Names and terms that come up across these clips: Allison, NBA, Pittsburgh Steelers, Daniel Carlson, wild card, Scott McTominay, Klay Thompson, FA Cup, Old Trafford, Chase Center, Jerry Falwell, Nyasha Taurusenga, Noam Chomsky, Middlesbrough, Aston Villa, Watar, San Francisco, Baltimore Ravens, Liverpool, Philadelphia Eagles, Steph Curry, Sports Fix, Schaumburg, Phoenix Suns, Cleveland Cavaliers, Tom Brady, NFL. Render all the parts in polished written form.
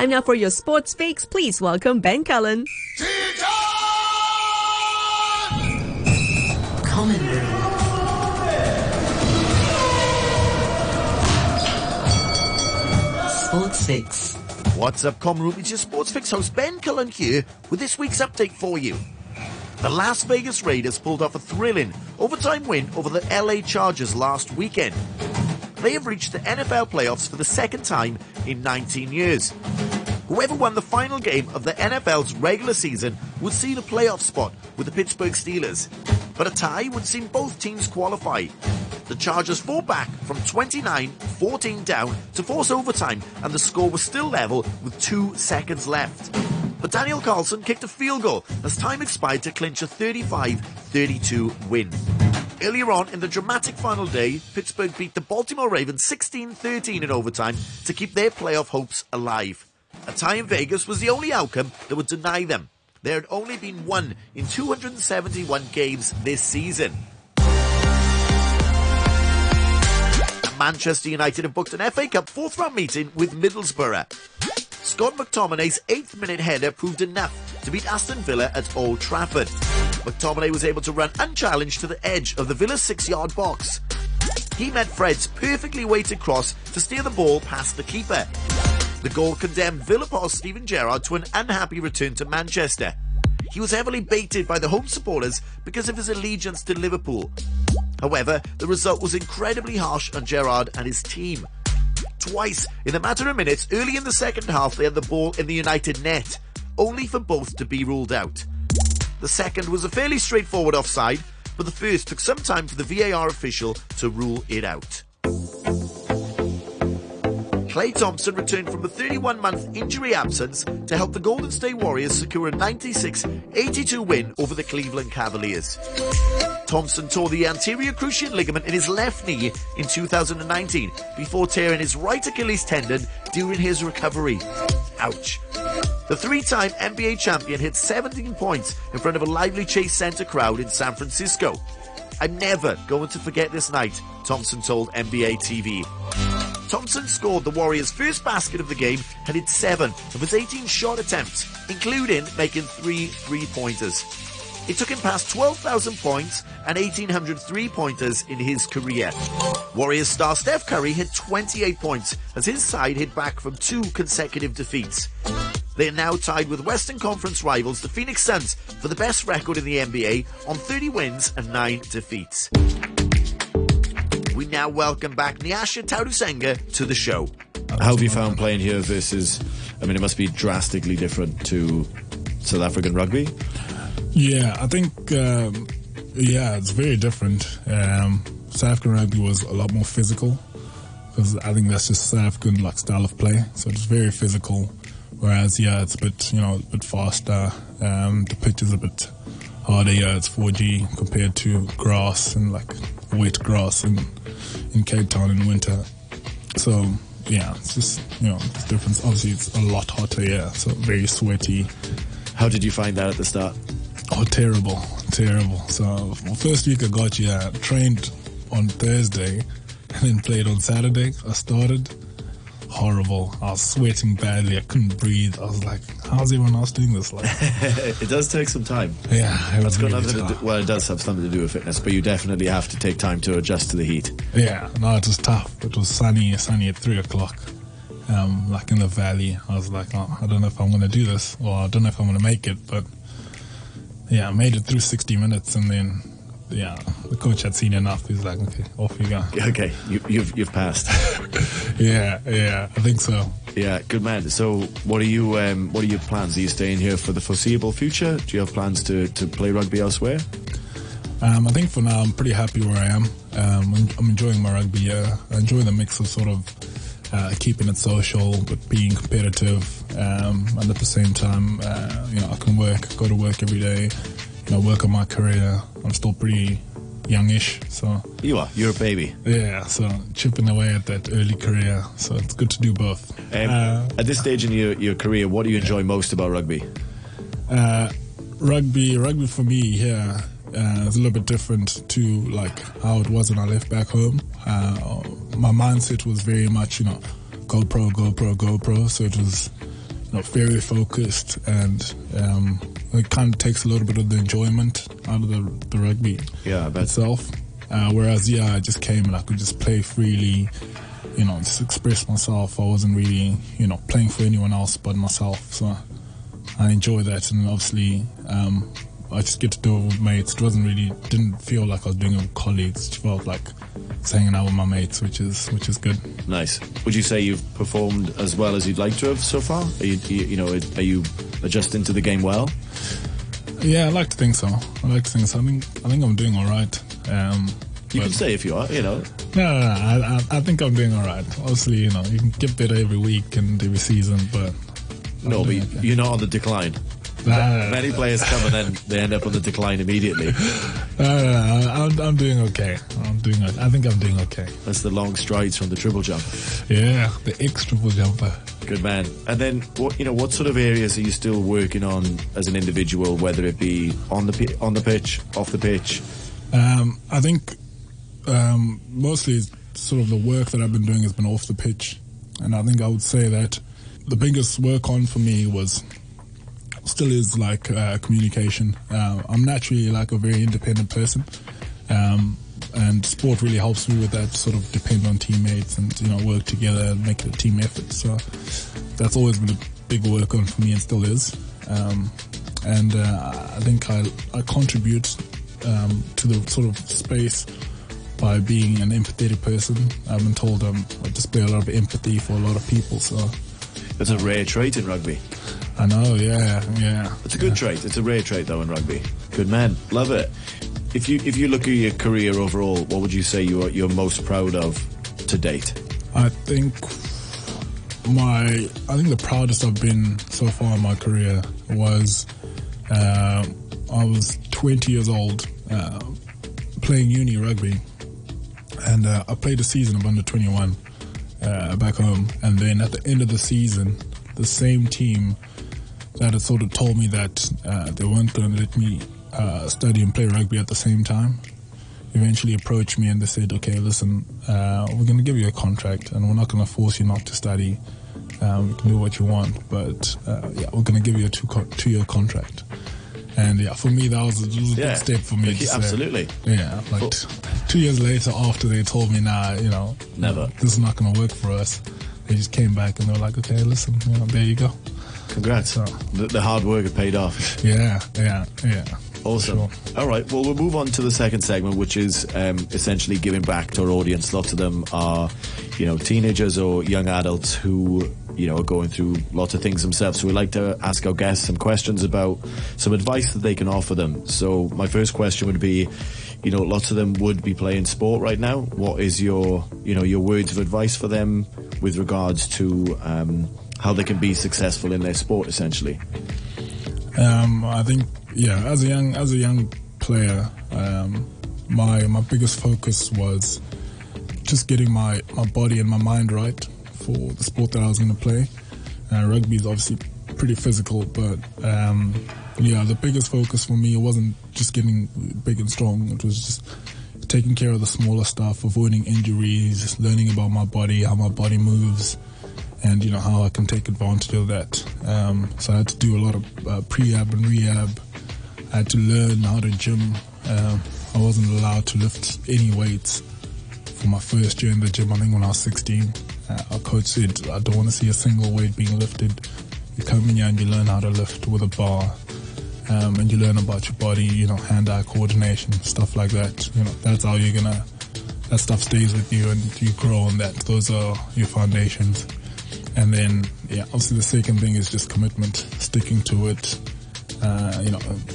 Time now for your sports fakes. Please welcome Ben Cullen. Common. Sports Fix. What's up, Comroom? It's your Sports Fix host Ben Cullen here with this week's update for you. The Las Vegas Raiders pulled off a thrilling overtime win over the LA Chargers last weekend. They have reached the NFL playoffs for the second time in 19 years. Whoever won the final game of the NFL's regular season would see the playoff spot with the Pittsburgh Steelers. But a tie would see both teams qualify. The Chargers fought back from 29-14 down to force overtime, and the score was still level with 2 seconds left. But Daniel Carlson kicked a field goal as time expired to clinch a 35-32 win. Earlier on in the dramatic final day, Pittsburgh beat the Baltimore Ravens 16-13 in overtime to keep their playoff hopes alive. A tie in Vegas was the only outcome that would deny them. There had only been one in 271 games this season. Manchester United have booked an FA Cup fourth-round meeting with Middlesbrough. Scott McTominay's eighth-minute header proved enough to beat Aston Villa at Old Trafford. McTominay was able to run unchallenged to the edge of the Villa's 6-yard box. He met Fred's perfectly weighted cross to steer the ball past the keeper. The goal condemned Villa boss Steven Gerrard to an unhappy return to Manchester. He was heavily baited by the home supporters because of his allegiance to Liverpool. However, the result was incredibly harsh on Gerrard and his team. Twice in a matter of minutes, early in the second half, they had the ball in the United net, only for both to be ruled out. The second was a fairly straightforward offside, but the first took some time for the VAR official to rule it out. Klay Thompson returned from a 31-month injury absence to help the Golden State Warriors secure a 96-82 win over the Cleveland Cavaliers. Thompson tore the anterior cruciate ligament in his left knee in 2019 before tearing his right Achilles tendon during his recovery. Ouch. The three-time NBA champion hit 17 points in front of a lively Chase Center crowd in San Francisco. "I'm never going to forget this night," Thompson told NBA TV. Thompson scored the Warriors' first basket of the game and hit 7 of his 18 shot attempts, including making 3 three-pointers. It took him past 12,000 points and 1,800 three-pointers in his career. Warriors star Steph Curry hit 28 points as his side hit back from 2 consecutive defeats. They are now tied with Western Conference rivals the Phoenix Suns for the best record in the NBA on 30 wins and 9 defeats. We now welcome back Nyasha Taurusenga to the show. How have you found playing here? This is, I mean, it must be drastically different to South African rugby. Yeah, I think, it's very different. South African rugby was a lot more physical because I think that's just South African style of play. So it's very physical, whereas, it's a bit faster. The pitch is a bit harder. Yeah, it's 4G compared to grass and wet grass in Cape Town in winter. So, yeah, it's just, it's different. Obviously, it's a lot hotter, so very sweaty. How did you find that at the start? Oh, terrible. So first week I got trained on Thursday and then played on Saturday. I started horrible. I was sweating badly. I couldn't breathe. I was like, how's everyone else doing this? It does take some time. Yeah. That's got nothing to do, well, it does have something to do with fitness, but you definitely have to take time to adjust to the heat. Yeah. No, it was tough. It was sunny at 3:00. In the valley. I was like, oh, I don't know if I'm going to do this, or I don't know if I'm going to make it, but yeah, I made it through 60 minutes, and then, the coach had seen enough. He's like, okay, off you go. Okay, you've passed. Yeah, I think so. Yeah, good man. So, what are your plans? Are you staying here for the foreseeable future? Do you have plans to play rugby elsewhere? I think for now I'm pretty happy where I am. I'm enjoying my rugby. Yeah. I enjoy the mix of sort of keeping it social but being competitive. And at the same time, I can go to work every day, work on my career. I'm still pretty youngish, so. You're a baby. Yeah, so chipping away at that early career, so it's good to do both. At this stage in your career, what do you enjoy most about rugby? Rugby for me, it's a little bit different to how it was when I left back home. My mindset was very much, go pro, go pro, go pro, so it was very focused, and it kind of takes a little bit of the enjoyment out of the rugby itself. Whereas, I just came and I could just play freely, just express myself. I wasn't really, playing for anyone else but myself. So I enjoy that, and obviously I just get to do it with mates. It didn't feel like I was doing it with colleagues. It felt like just hanging out with my mates, which is good. Nice. Would you say you've performed as well as you'd like to have so far? Are you adjusting to the game well? Yeah, I like to think so. I think I'm doing all right. You can say if you are, I think I'm doing all right. Obviously, you can get better every week and every season, but but you're not on the decline. Many players come and then they end up on the decline immediately. I'm doing okay. I think I'm doing okay. That's the long strides from the triple jump. Yeah, the ex-triple jumper. Good man. And then, what sort of areas are you still working on as an individual, whether it be on the pitch, off the pitch? I think mostly sort of the work that I've been doing has been off the pitch. And I think I would say that the biggest work on for me was... still is like communication. I'm naturally like a very independent person, and sport really helps me with that, sort of depend on teammates and work together and make a team effort. So that's always been a big work on for me and still is. I think I contribute to the sort of space by being an empathetic person. I've been told I display a lot of empathy for a lot of people. So that's a rare trait in rugby. I know, yeah. It's a good trait. It's a rare trait, though, in rugby. Good man. Love it. If you look at your career overall, what would you say you're most proud of to date? I think the proudest I've been so far in my career was I was 20 years old playing uni rugby, and I played a season of under 21 back home, and then at the end of the season, the same team that had sort of told me that they weren't going to let me study and play rugby at the same time eventually approached me, and they said, okay, listen, we're going to give you a contract and we're not going to force you not to study. You can do what you want, but we're going to give you a two-year contract. And for me, that was a big step for me. Absolutely. Like 2 years later, after they told me, never, this is not going to work for us, they just came back and they were like, okay, listen, there you go. Congrats. The hard work had paid off. Yeah. Awesome. Sure. All right, well, we'll move on to the second segment, which is essentially giving back to our audience. Lots of them are, teenagers or young adults who, are going through lots of things themselves. So we like to ask our guests some questions about some advice that they can offer them. So my first question would be, lots of them would be playing sport right now. What is your words of advice for them with regards to... how they can be successful in their sport, essentially? I think, as a young player, my biggest focus was just getting my body and my mind right for the sport that I was going to play. Rugby is obviously pretty physical, but the biggest focus for me wasn't just getting big and strong. It was just taking care of the smaller stuff, avoiding injuries, just learning about my body, how my body moves, and how I can take advantage of that. So I had to do a lot of prehab and rehab. I had to learn how to gym. I wasn't allowed to lift any weights for my first year in the gym. I think when I was 16, our coach said, I don't want to see a single weight being lifted. You come in here and you learn how to lift with a bar, and you learn about your body, hand-eye coordination, stuff like that. That's how you're gonna, that stuff stays with you and you grow on that. Those are your foundations. And then, obviously the second thing is just commitment, sticking to it.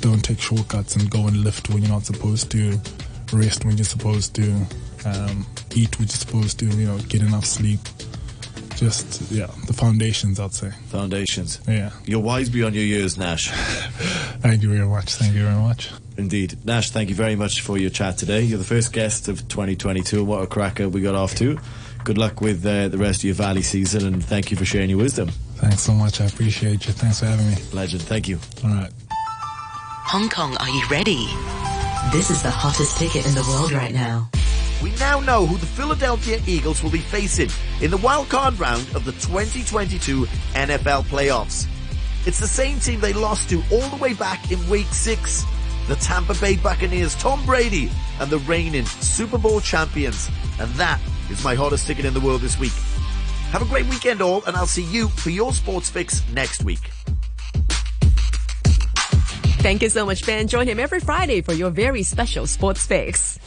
Don't take shortcuts and go and lift when you're not supposed to, rest when you're supposed to, eat when you're supposed to, get enough sleep. Just, the foundations, I'd say. Foundations. Yeah. You're wise beyond your years, Nash. Thank you very much. Indeed. Nash, thank you very much for your chat today. You're the first guest of 2022. What a cracker we got off to. Good luck with the rest of your Valley season, and thank you for sharing your wisdom. Thanks so much. I appreciate you. Thanks for having me. Legend. Thank you. All right. Hong Kong, are you ready? This is the hottest ticket in the world right now. we now know who the Philadelphia Eagles will be facing in the wild card round of the 2022 NFL playoffs. It's the same team they lost to all the way back in Week 6. The Tampa Bay Buccaneers, Tom Brady, and the reigning Super Bowl champions. And that is my hottest ticket in the world this week. Have a great weekend all, and I'll see you for your Sports Fix next week. Thank you so much, Ben. Join him every Friday for your very special Sports Fix.